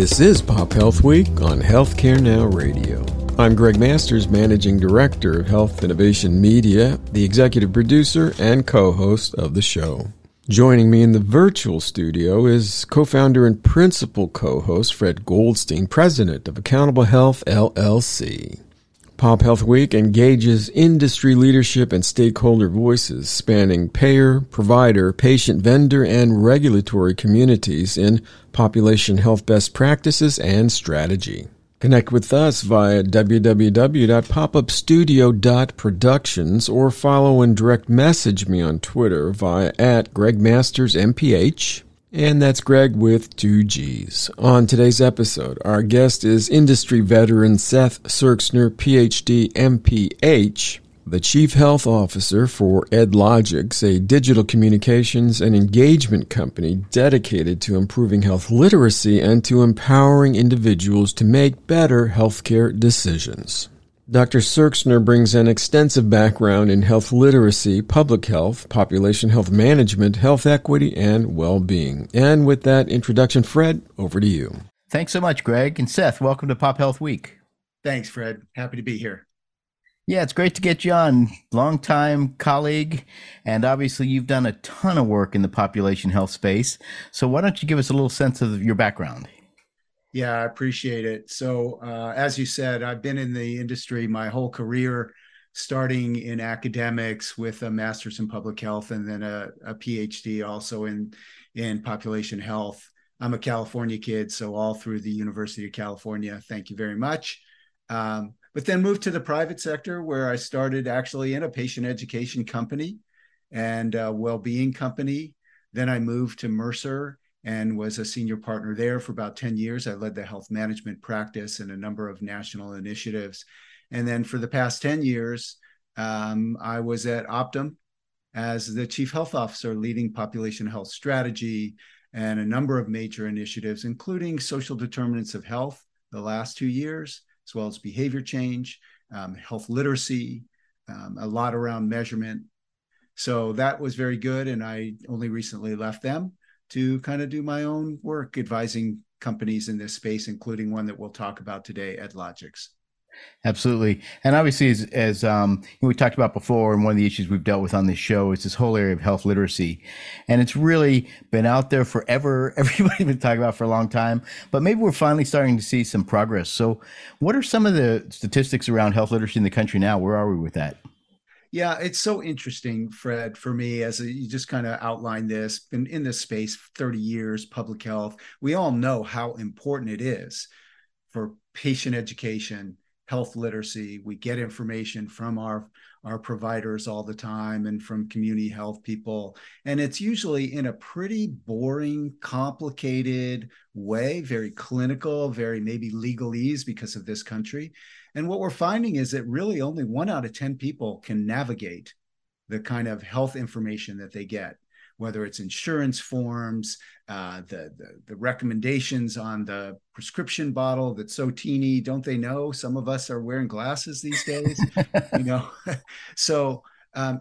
This is Pop Health Week on Healthcare Now Radio. I'm Greg Masters, Managing Director of Health Innovation Media, the executive producer and co-host of the show. Joining me in the virtual studio is co-founder and principal co-host Fred Goldstein, president of Accountable Health LLC. Pop Health Week engages industry leadership and stakeholder voices spanning payer, provider, patient, vendor, and regulatory communities in population health best practices and strategy. Connect with us via www.popupstudio.productions or follow and direct message me on Twitter via @GregMastersMPH. And that's Greg with two G's. On today's episode, our guest is industry veteran Seth Serxner, PhD, MPH, the Chief Health Officer for EdLogics, a digital communications and engagement company dedicated to improving health literacy and to empowering individuals to make better healthcare decisions. Dr. Serxner brings an extensive background in health literacy, public health, population health management, health equity, and well-being. And with that introduction, Fred, over to you. Thanks so much, Greg. And Seth, welcome to Pop Health Week. Thanks, Fred. Happy to be here. Yeah, it's great to get you on. Longtime colleague, and obviously you've done a ton of work in the population health space. So why don't you give us a little sense of your background? Yeah, I appreciate it. So as you said, I've been in the industry my whole career, starting in academics with a master's in public health and then a PhD also in population health. I'm a California kid, so all through the University of California. Thank you very much. But then moved to the private sector where I started actually in a patient education company and a well-being company. Then I moved to Mercer and was a senior partner there for about 10 years. I led the health management practice and a number of national initiatives. And then for the past 10 years, I was at Optum as the chief health officer, leading population health strategy and a number of major initiatives, including social determinants of health the last 2 years, as well as behavior change, health literacy, a lot around measurement. So that was very good. And I only recently left them to kind of do my own work advising companies in this space, including one that we'll talk about today, EdLogics. Absolutely. And obviously, as we talked about before, and one of the issues we've dealt with on this show is this whole area of health literacy. And it's really been out there forever. Everybody's been talking about it for a long time, but maybe we're finally starting to see some progress. So what are some of the statistics around health literacy in the country now? Where are we with that? Yeah, it's so interesting, Fred, for me, as you just kind of outlined this, been in this space for 30 years, public health. We all know how important it is for patient education, health literacy. We get information from our providers all the time and from community health people. And it's usually in a pretty boring, complicated way, very clinical, very maybe legalese because of this country. And what we're finding is that really only 1 out of 10 people can navigate the kind of health information that they get, whether it's insurance forms, the recommendations on the prescription bottle that's so teeny. Don't they know some of us are wearing glasses these days? You know, so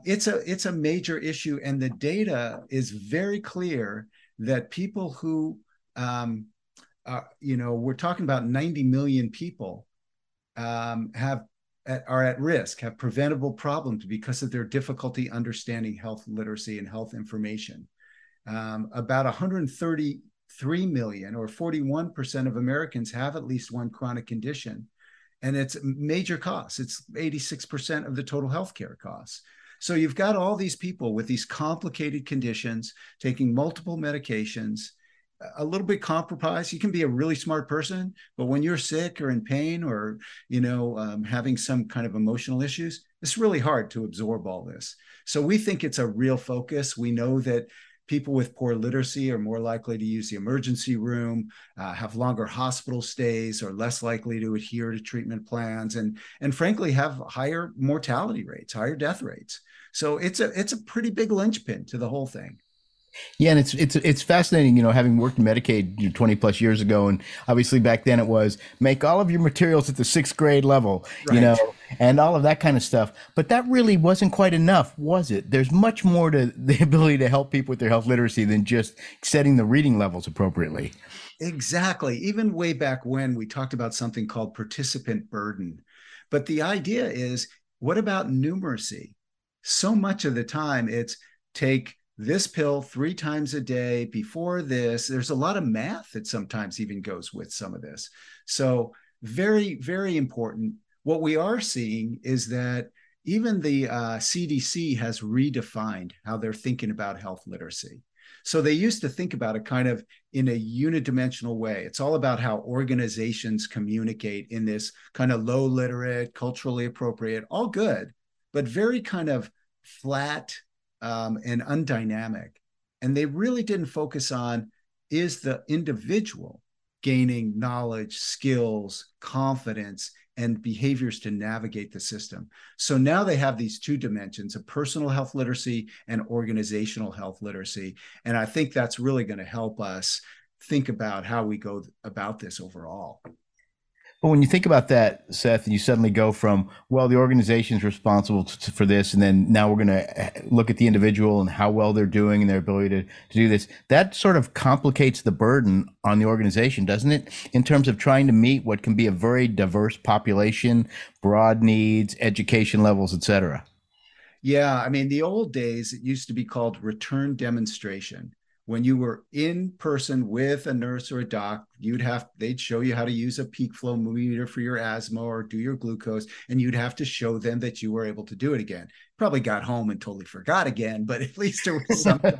it's a major issue, and the data is very clear that people who, we're talking about 90 million people. are at risk, have preventable problems because of their difficulty understanding health literacy and health information. About 133 million or 41% of Americans have at least one chronic condition, and it's major costs. It's 86% of the total healthcare costs. So you've got all these people with these complicated conditions, taking multiple medications, a little bit compromised. You can be a really smart person, but when you're sick or in pain or, having some kind of emotional issues, it's really hard to absorb all this. So we think it's a real focus. We know that people with poor literacy are more likely to use the emergency room, have longer hospital stays, are less likely to adhere to treatment plans, and frankly, have higher mortality rates, higher death rates. So it's a pretty big linchpin to the whole thing. Yeah, and it's fascinating, you know, having worked in Medicaid 20 plus years ago, and obviously back then it was make all of your materials at the 6th grade level, right, you know, and all of that kind of stuff. But that really wasn't quite enough, was it? There's much more to the ability to help people with their health literacy than just setting the reading levels appropriately. Exactly. Even way back when, we talked about something called participant burden. But the idea is, what about numeracy? So much of the time it's take this pill 3 times a day before this. There's a lot of math that sometimes even goes with some of this. So very, very important. What we are seeing is that even the CDC has redefined how they're thinking about health literacy. So they used to think about it kind of in a unidimensional way. It's all about how organizations communicate in this kind of low literate, culturally appropriate, all good, but very kind of flat and undynamic. And they really didn't focus on, is the individual gaining knowledge, skills, confidence, and behaviors to navigate the system? So now they have these two dimensions of personal health literacy and organizational health literacy. And I think that's really going to help us think about how we go about this overall. But when you think about that, Seth, you suddenly go from, well, the organization's responsible for this, and then now we're going to look at the individual and how well they're doing and their ability to do this. That sort of complicates the burden on the organization, doesn't it? In terms of trying to meet what can be a very diverse population, broad needs, education levels, et cetera. Yeah. I mean, the old days, it used to be called return demonstration. When you were in person with a nurse or a doc, they'd show you how to use a peak flow meter for your asthma or do your glucose, and you'd have to show them that you were able to do it again. Probably got home and totally forgot again, but at least there was something.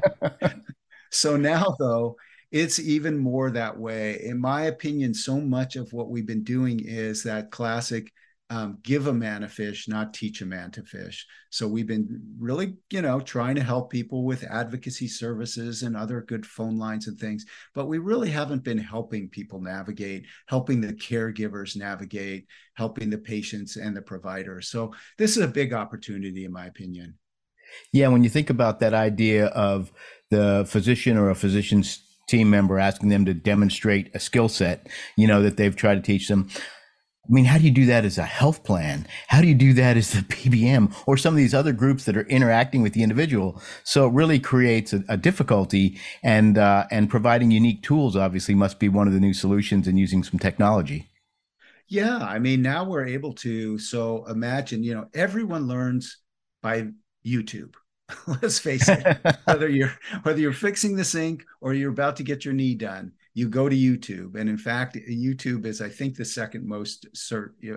So now, though, it's even more that way. In my opinion, so much of what we've been doing is that classic give a man a fish, not teach a man to fish. So we've been really, you know, trying to help people with advocacy services and other good phone lines and things, but we really haven't been helping people navigate, helping the caregivers navigate, helping the patients and the providers. So this is a big opportunity, in my opinion. Yeah, when you think about that idea of the physician or a physician's team member asking them to demonstrate a skill set, you know, that they've tried to teach them. I mean, how do you do that as a health plan? How do you do that as the PBM or some of these other groups that are interacting with the individual? So it really creates a difficulty, and providing unique tools obviously must be one of the new solutions, and using some technology. Yeah, I mean, now we're able to. So imagine, you know, everyone learns by YouTube. Let's face it, whether you're fixing the sink or you're about to get your knee done, you go to YouTube. And in fact, YouTube is, I think, the second most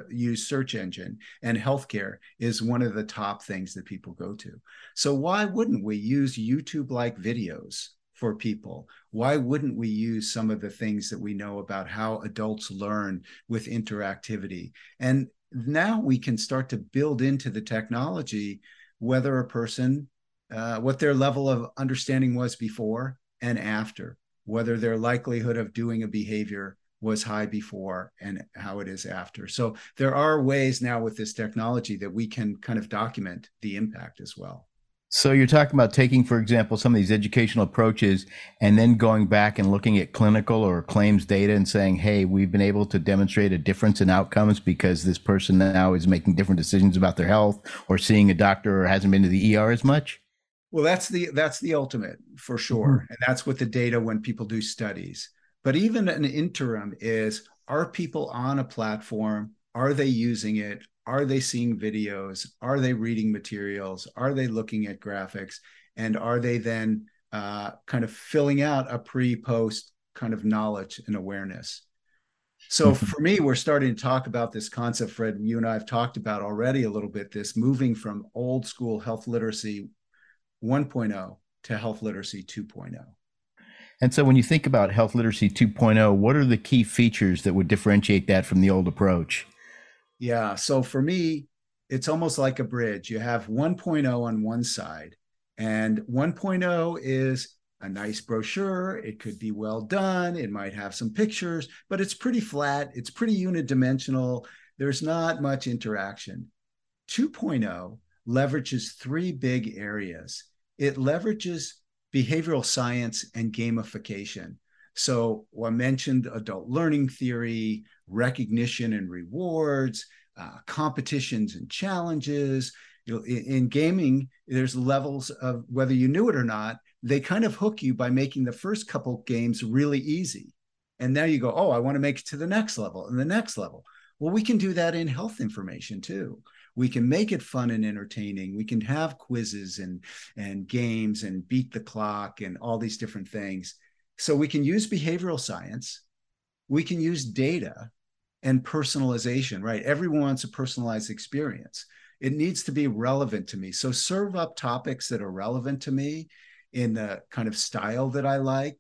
used search engine, and healthcare is one of the top things that people go to. So why wouldn't we use YouTube-like videos for people? Why wouldn't we use some of the things that we know about how adults learn with interactivity? And now we can start to build into the technology whether a person, what their level of understanding was before and after, whether their likelihood of doing a behavior was high before and how it is after. So there are ways now with this technology that we can kind of document the impact as well. So you're talking about taking, for example, some of these educational approaches and then going back and looking at clinical or claims data and saying, hey, we've been able to demonstrate a difference in outcomes because this person now is making different decisions about their health, or seeing a doctor, or hasn't been to the ER as much. Well, that's the ultimate for sure. And that's what the data when people do studies. But even an interim is, are people on a platform? Are they using it? Are they seeing videos? Are they reading materials? Are they looking at graphics? And are they then kind of filling out a pre-post kind of knowledge and awareness? So for me, we're starting to talk about this concept, Fred, you and I have talked about already a little bit, this moving from old school health literacy 1.0 to health literacy 2.0. And so when you think about health literacy 2.0, what are the key features that would differentiate that from the old approach? Yeah, so for me, it's almost like a bridge. You have 1.0 on one side, and 1.0 is a nice brochure. It could be well done. It might have some pictures, but it's pretty flat. It's pretty unidimensional. There's not much interaction. 2.0 leverages 3 big areas. It leverages behavioral science and gamification. So I mentioned adult learning theory, recognition and rewards, competitions and challenges. You know, in gaming, there's levels of, whether you knew it or not, they kind of hook you by making the first couple games really easy. And now you go, oh, I want to make it to the next level and the next level. Well, we can do that in health information too. We can make it fun and entertaining. We can have quizzes and games and beat the clock and all these different things. So we can use behavioral science. We can use data and personalization, right? Everyone wants a personalized experience. It needs to be relevant to me. So serve up topics that are relevant to me in the kind of style that I like.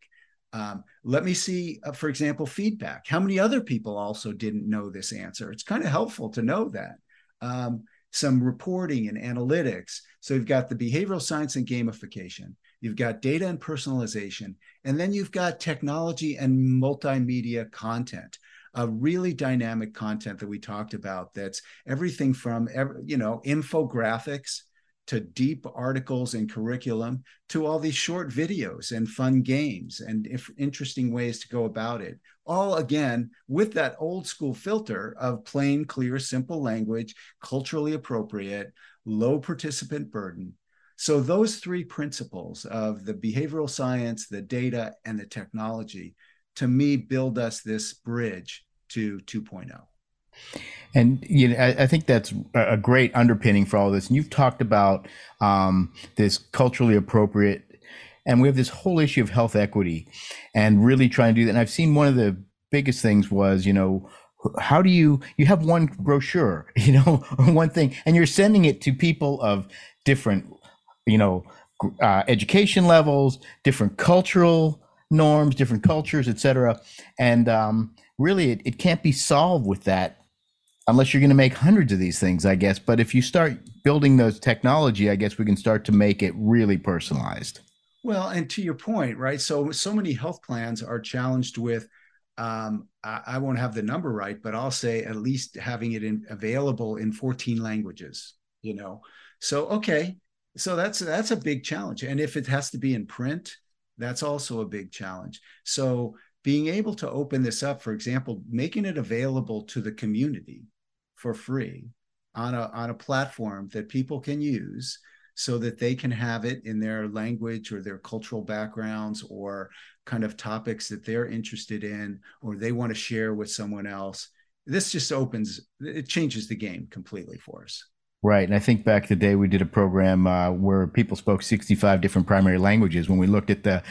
Let me see, for example, feedback. How many other people also didn't know this answer? It's kind of helpful to know that. Some reporting and analytics. So you've got the behavioral science and gamification. You've got data and personalization. And then you've got technology and multimedia content, a really dynamic content that we talked about that's everything from, you know, infographics to deep articles and curriculum to all these short videos and fun games and interesting ways to go about it. All again, with that old school filter of plain, clear, simple language, culturally appropriate, low participant burden. So those three principles of the behavioral science, the data, and the technology, to me, build us this bridge to 2.0. And you know, I think that's a great underpinning for all this. And you've talked about this culturally appropriate, and we have this whole issue of health equity and really trying to do that. And I've seen one of the biggest things was, you know, how do you have one brochure, you know, one thing, and you're sending it to people of different, you know, education levels, different cultural norms, different cultures, et cetera. And really, it can't be solved with that unless you're going to make hundreds of these things, I guess. But if you start building those technology, I guess we can start to make it really personalized. Well, and to your point, right? So many health plans are challenged with, I won't have the number right, but I'll say at least having it available in 14 languages, you know? So, okay. So that's a big challenge. And if it has to be in print, that's also a big challenge. So being able to open this up, for example, making it available to the community for free on a platform that people can use so that they can have it in their language or their cultural backgrounds or kind of topics that they're interested in or they want to share with someone else. This just it changes the game completely for us. Right. And I think back the day we did a program where people spoke 65 different primary languages when we looked at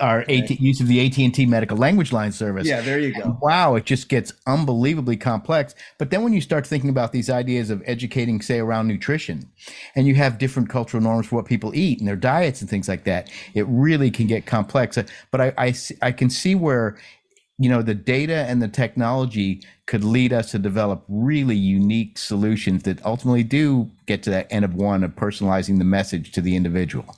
our use of the AT&T medical language line service. Yeah, there you go. And wow. It just gets unbelievably complex. But then when you start thinking about these ideas of educating, say, around nutrition, and you have different cultural norms for what people eat and their diets and things like that, it really can get complex. But I can see where, you know, the data and the technology could lead us to develop really unique solutions that ultimately do get to that end of one of personalizing the message to the individual.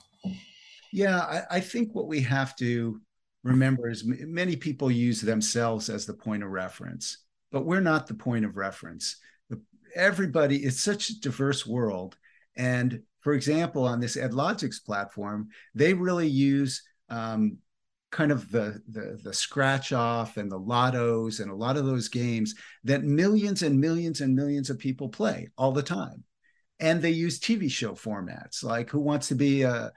Yeah, I think what we have to remember is many people use themselves as the point of reference, but we're not the point of reference. Everybody, it's such a diverse world. And for example, on this EdLogics platform, they really use kind of the scratch off and the lottos and a lot of those games that millions and millions and millions of people play all the time. And they use TV show formats like Who Wants to Be a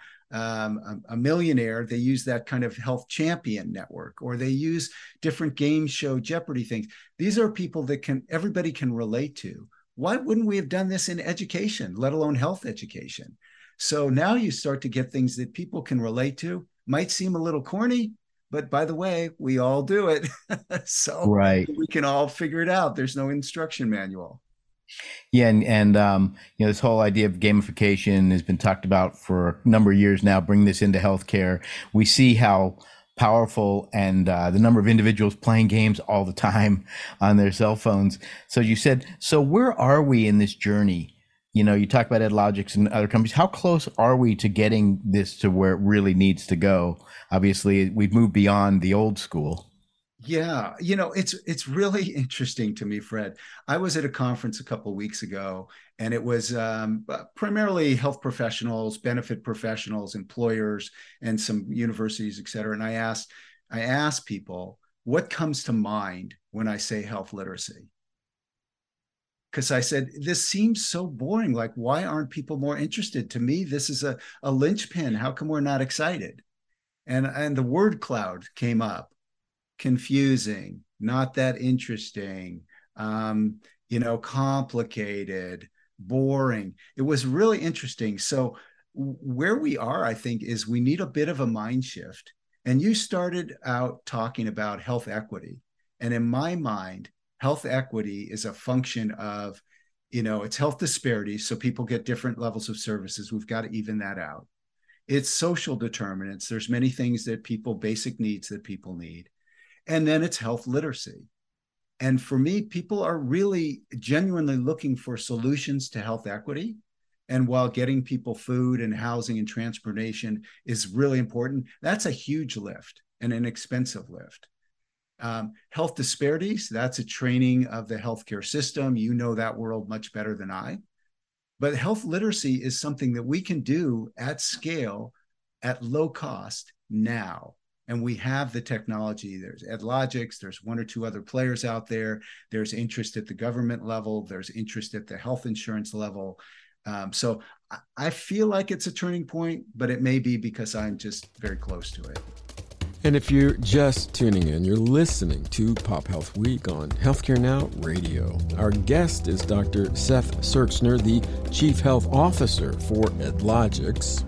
Millionaire? They use that kind of Health Champion network, or they use different game show Jeopardy things. These are people that everybody can relate to. Why wouldn't we have done this in education, let alone health education? So now you start to get things that people can relate to. Might seem a little corny, but by the way, we all do it. So right. We can all figure it out. There's no instruction manual. Yeah. And you know, this whole idea of gamification has been talked about for a number of years now, bring this into healthcare. We see how powerful and the number of individuals playing games all the time on their cell phones. So you said, so where are we in this journey? You know, you talk about EdLogics and other companies. How close are we to getting this to where it really needs to go? Obviously, we've moved beyond the old school. Yeah, you know, it's really interesting to me, Fred. I was at a conference a couple of weeks ago, and it was primarily health professionals, benefit professionals, employers, and some universities, et cetera. And I asked people, what comes to mind when I say health literacy? Because I said, this seems so boring. Like, why aren't people more interested? To me, this is a linchpin. How come we're not excited? And the word cloud came up. Confusing, not that interesting, you know, complicated, boring. It was really interesting. So where we are, I think, is we need a bit of a mind shift. And you started out talking about health equity. And in my mind, health equity is a function of, you know, it's health disparities. So people get different levels of services. We've got to even that out. It's social determinants. There's many things that people, basic needs that people need. And then it's health literacy. And for me, people are really genuinely looking for solutions to health equity. And while getting people food and housing and transportation is really important, that's a huge lift and an expensive lift. Health disparities, that's a training of the healthcare system. You know that world much better than I. But health literacy is something that we can do at scale, at low cost now. And we have the technology. There's EdLogics. There's one or two other players out there. There's interest at the government level. There's interest at the health insurance level. So I feel like it's a turning point, but it may be because I'm just very close to it. And if you're just tuning in, you're listening to Pop Health Week on Healthcare Now Radio. Our guest is Dr. Seth Serxner, the Chief Health Officer for EdLogics,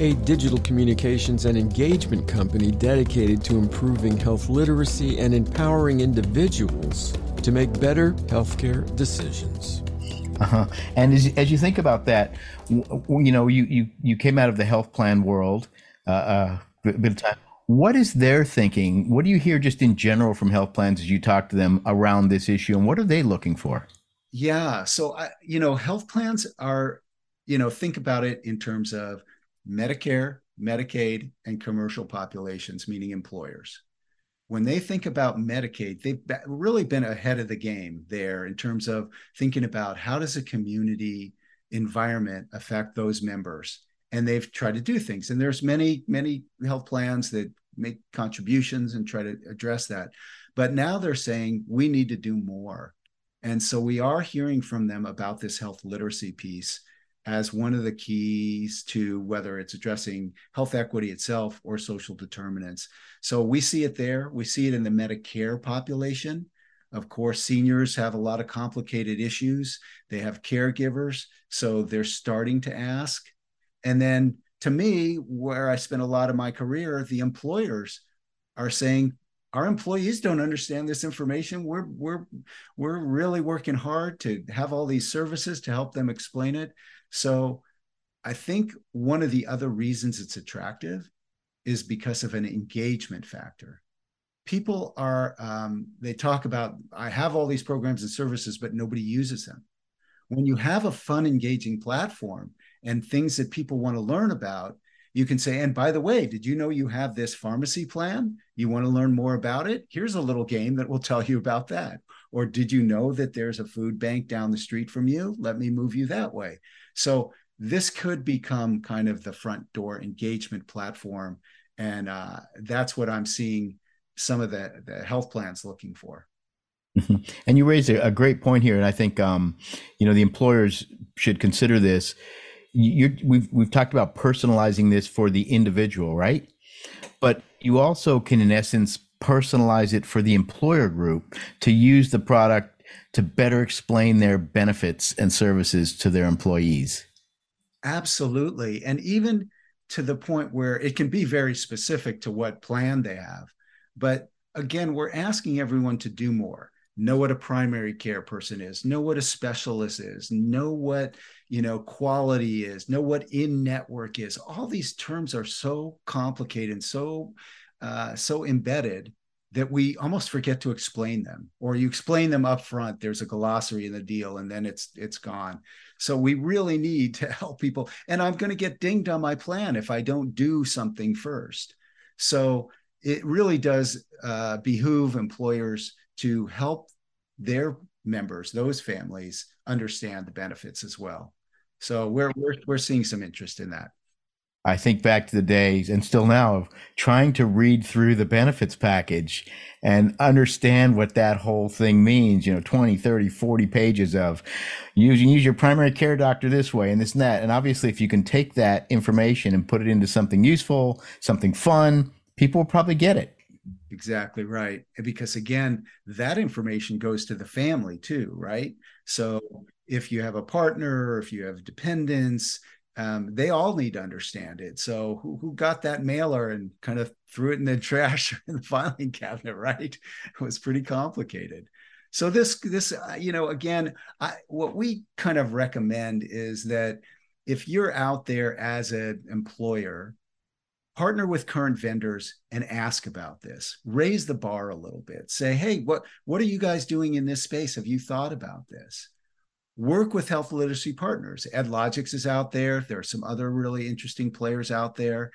a digital communications and engagement company dedicated to improving health literacy and empowering individuals to make better healthcare decisions. And as you think about that, you know, you came out of the health plan world a bit of time. What is their thinking? What do you hear just in general from health plans as you talk to them around this issue, and what are they looking for? Yeah, so, you know, health plans are, you know, think about it in terms of Medicare, Medicaid, and commercial populations, meaning employers. When they think about Medicaid, they've really been ahead of the game there in terms of thinking about how does a community environment affect those members? And they've tried to do things. And there's many, many health plans that make contributions and try to address that. But now they're saying we need to do more. And so we are hearing from them about this health literacy piece as one of the keys to whether it's addressing health equity itself or social determinants. So we see it there. We see it in the Medicare population. Of course, seniors have a lot of complicated issues. They have caregivers. So they're starting to ask. And then to me, where I spent a lot of my career, the employers are saying, our employees don't understand this information. We're really working hard to have all these services to help them explain it. So I think one of the other reasons it's attractive is because of an engagement factor. People are, they talk about, I have all these programs and services, but nobody uses them. When you have a fun, engaging platform and things that people want to learn about, you can say, and by the way, did you know you have this pharmacy plan? You want to learn more about it? Here's a little game that will tell you about that. Or did you know that there's a food bank down the street from you? Let me move you that way. So this could become kind of the front door engagement platform. And that's what I'm seeing some of the health plans looking for. And you raised a great point here. And I think, you know, the employers should consider this. We've talked about personalizing this for the individual, right? But you also can, in essence, personalize it for the employer group to use the product to better explain their benefits and services to their employees. Absolutely. And even to the point where it can be very specific to what plan they have. But again, we're asking everyone to do more. Know what a primary care person is, know what a specialist is, know what, you know, quality is, know what in-network is. All these terms are so complicated and so embedded that we almost forget to explain them, or you explain them up front. There's a glossary in the deal, and then it's gone. So we really need to help people. And I'm going to get dinged on my plan if I don't do something first. So it really does behoove employers to help their members, those families, understand the benefits as well. So we're seeing some interest in that. I think back to the days, and still now, of trying to read through the benefits package and understand what that whole thing means, you know, 20, 30, 40 pages of use your primary care doctor this way and this and that. And obviously, if you can take that information and put it into something useful, something fun, people will probably get it. Exactly right. Because again, that information goes to the family too, right? So if you have a partner, if you have dependents, they all need to understand it. So who got that mailer and kind of threw it in the trash or in the filing cabinet, right? It was pretty complicated. So what we kind of recommend is that if you're out there as an employer, partner with current vendors and ask about this. Raise the bar a little bit. Say, hey, what are you guys doing in this space? Have you thought about this? Work with health literacy partners. EdLogics is out there. There are some other really interesting players out there.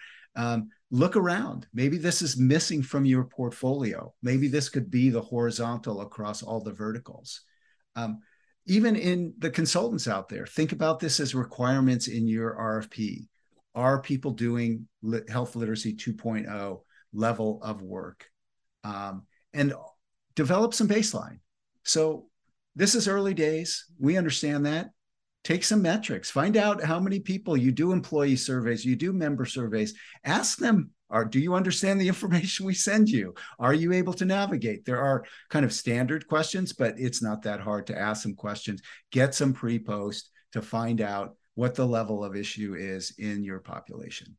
Look around. Maybe this is missing from your portfolio. Maybe this could be the horizontal across all the verticals. Even in the consultants out there, think about this as requirements in your RFP. Are people doing health literacy 2.0 level of work? And develop some baseline. So this is early days. We understand that. Take some metrics. Find out how many people you do employee surveys, you do member surveys. Ask them, do you understand the information we send you? Are you able to navigate? There are kind of standard questions, but it's not that hard to ask some questions. Get some pre-post to find out what the level of issue is in your population.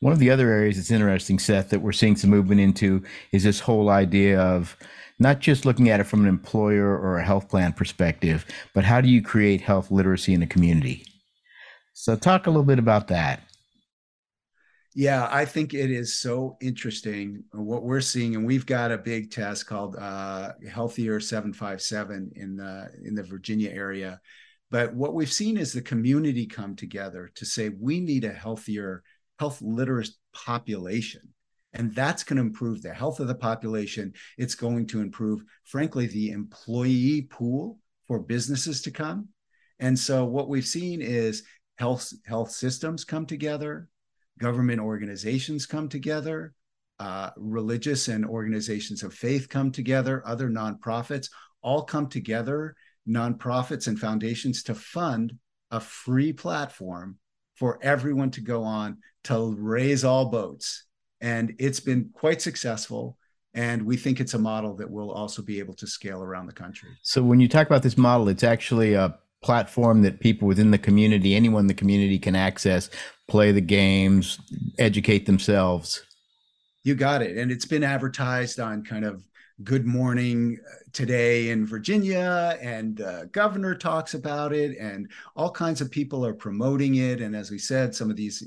One of the other areas that's interesting, Seth, that we're seeing some movement into is this whole idea of not just looking at it from an employer or a health plan perspective, but how do you create health literacy in a community? So talk a little bit about that. Yeah, I think it is so interesting what we're seeing, and we've got a big test called Healthier 757 in the Virginia area. But what we've seen is the community come together to say, we need a healthier health literate population. And that's going to improve the health of the population. It's going to improve, frankly, the employee pool for businesses to come. And so what we've seen is health systems come together, government organizations come together, religious and organizations of faith come together, other nonprofits all come together, nonprofits and foundations, to fund a free platform for everyone to go on to raise all boats. And it's been quite successful. And we think it's a model that we'll also be able to scale around the country. So when you talk about this model, it's actually a platform that people within the community, anyone in the community, can access, play the games, educate themselves. You got it. And it's been advertised on kind of Good Morning Today in Virginia, and the governor talks about it, and all kinds of people are promoting it. And as we said, some of these,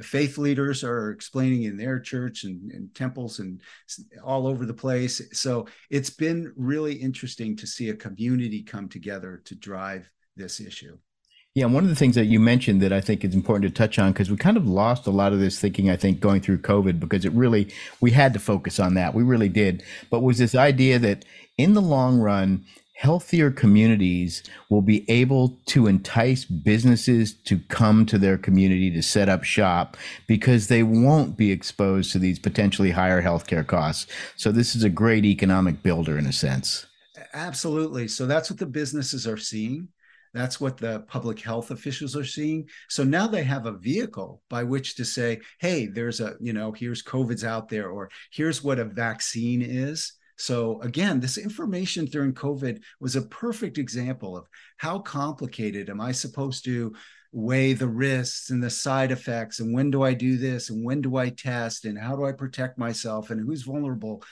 faith leaders are explaining in their church and temples and all over the place. So it's been really interesting to see a community come together to drive this issue. Yeah, one of the things that you mentioned that I think is important to touch on, because we kind of lost a lot of this thinking, I think, going through COVID, because we had to focus on that. We really did. But was this idea that in the long run, healthier communities will be able to entice businesses to come to their community to set up shop, because they won't be exposed to these potentially higher healthcare costs. So this is a great economic builder in a sense. Absolutely. So that's what the businesses are seeing. That's what the public health officials are seeing. So now they have a vehicle by which to say, hey, there's here's COVID's out there, or here's what a vaccine is. So again, this information during COVID was a perfect example of how complicated am I supposed to weigh the risks and the side effects, and when do I do this, and when do I test, and how do I protect myself, and who's vulnerable?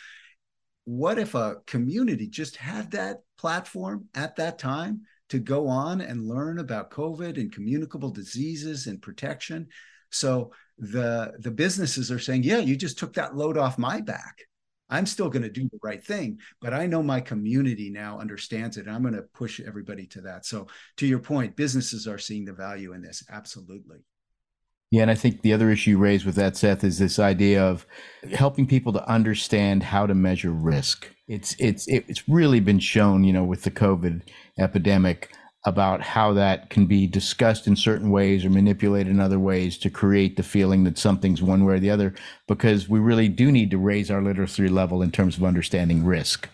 What if a community just had that platform at that time to go on and learn about COVID and communicable diseases and protection? So the businesses are saying, yeah, you just took that load off my back. I'm still going to do the right thing, but I know my community now understands it. And I'm going to push everybody to that. So to your point, businesses are seeing the value in this. Absolutely. Yeah, and I think the other issue you raised with that, Seth, is this idea of helping people to understand how to measure risk. It's really been shown, you know, with the COVID epidemic, about how that can be discussed in certain ways or manipulated in other ways to create the feeling that something's one way or the other, because we really do need to raise our literacy level in terms of understanding risk.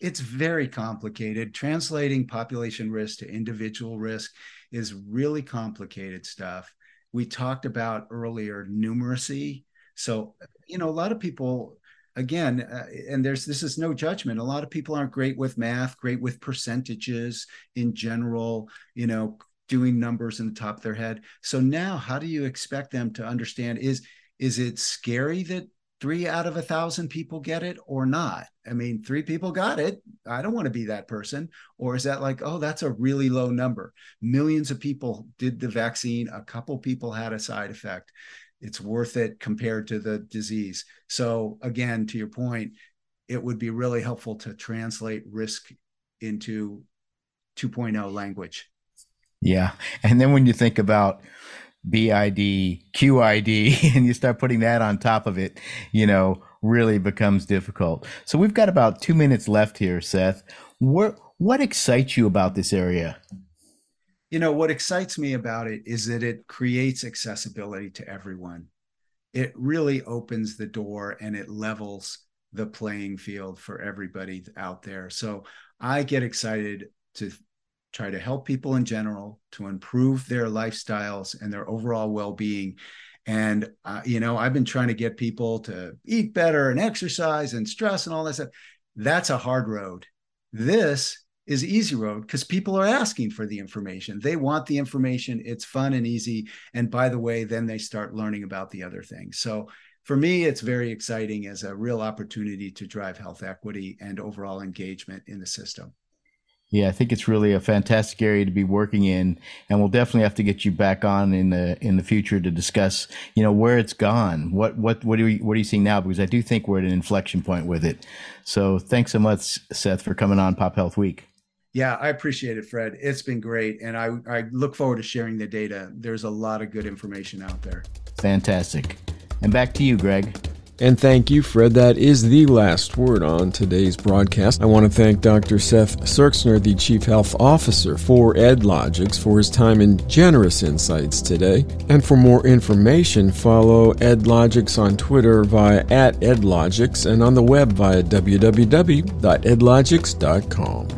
It's very complicated. Translating population risk to individual risk is really complicated stuff. We talked about earlier numeracy. So, you know, a lot of people, again, and this is no judgment. A lot of people aren't great with math, great with percentages in general, you know, doing numbers in the top of their head. So now how do you expect them to understand? Is it scary that 3 out of 1,000 people get it or not? I mean, 3 people got it. I don't want to be that person. Or is that like, oh, that's a really low number. Millions of people did the vaccine. A couple people had a side effect. It's worth it compared to the disease. So again, to your point, it would be really helpful to translate risk into 2.0 language. Yeah. And then when you think about BID, QID, and you start putting that on top of it, you know, really becomes difficult. So we've got about 2 minutes left here, Seth. What excites you about this area? You know, what excites me about it is that it creates accessibility to everyone. It really opens the door and it levels the playing field for everybody out there. So I get excited to try to help people in general to improve their lifestyles and their overall well-being. And, you know, I've been trying to get people to eat better and exercise and stress and all that stuff. That's a hard road. This is easy road because people are asking for the information. They want the information. It's fun and easy. And by the way, then they start learning about the other things. So for me, it's very exciting as a real opportunity to drive health equity and overall engagement in the system. Yeah, I think it's really a fantastic area to be working in, and we'll definitely have to get you back on in the future to discuss, you know, where it's gone. What are you seeing now? Because I do think we're at an inflection point with it. So thanks so much, Seth, for coming on Pop Health Week. Yeah, I appreciate it, Fred. It's been great. And I look forward to sharing the data. There's a lot of good information out there. Fantastic. And back to you, Greg. And thank you, Fred. That is the last word on today's broadcast. I want to thank Dr. Seth Serxner, the Chief Health Officer for EdLogics, for his time and generous insights today. And for more information, follow EdLogics on Twitter via @EdLogics and on the web via www.edlogics.com.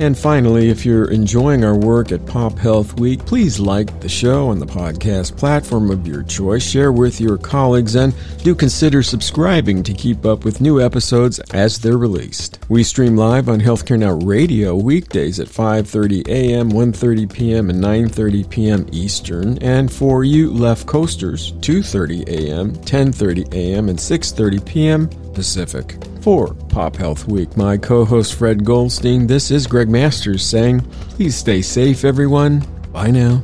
And finally, if you're enjoying our work at Pop Health Week, please like the show on the podcast platform of your choice, share with your colleagues, and do consider subscribing to keep up with new episodes as they're released. We stream live on Healthcare Now Radio weekdays at 5:30 a.m., 1:30 p.m., and 9:30 p.m. Eastern, and for you left coasters, 2:30 a.m., 10:30 a.m., and 6:30 p.m. Pacific. For Pop Health Week, my co-host Fred Goldstein, this is Greg Masters saying, please stay safe, everyone. Bye now.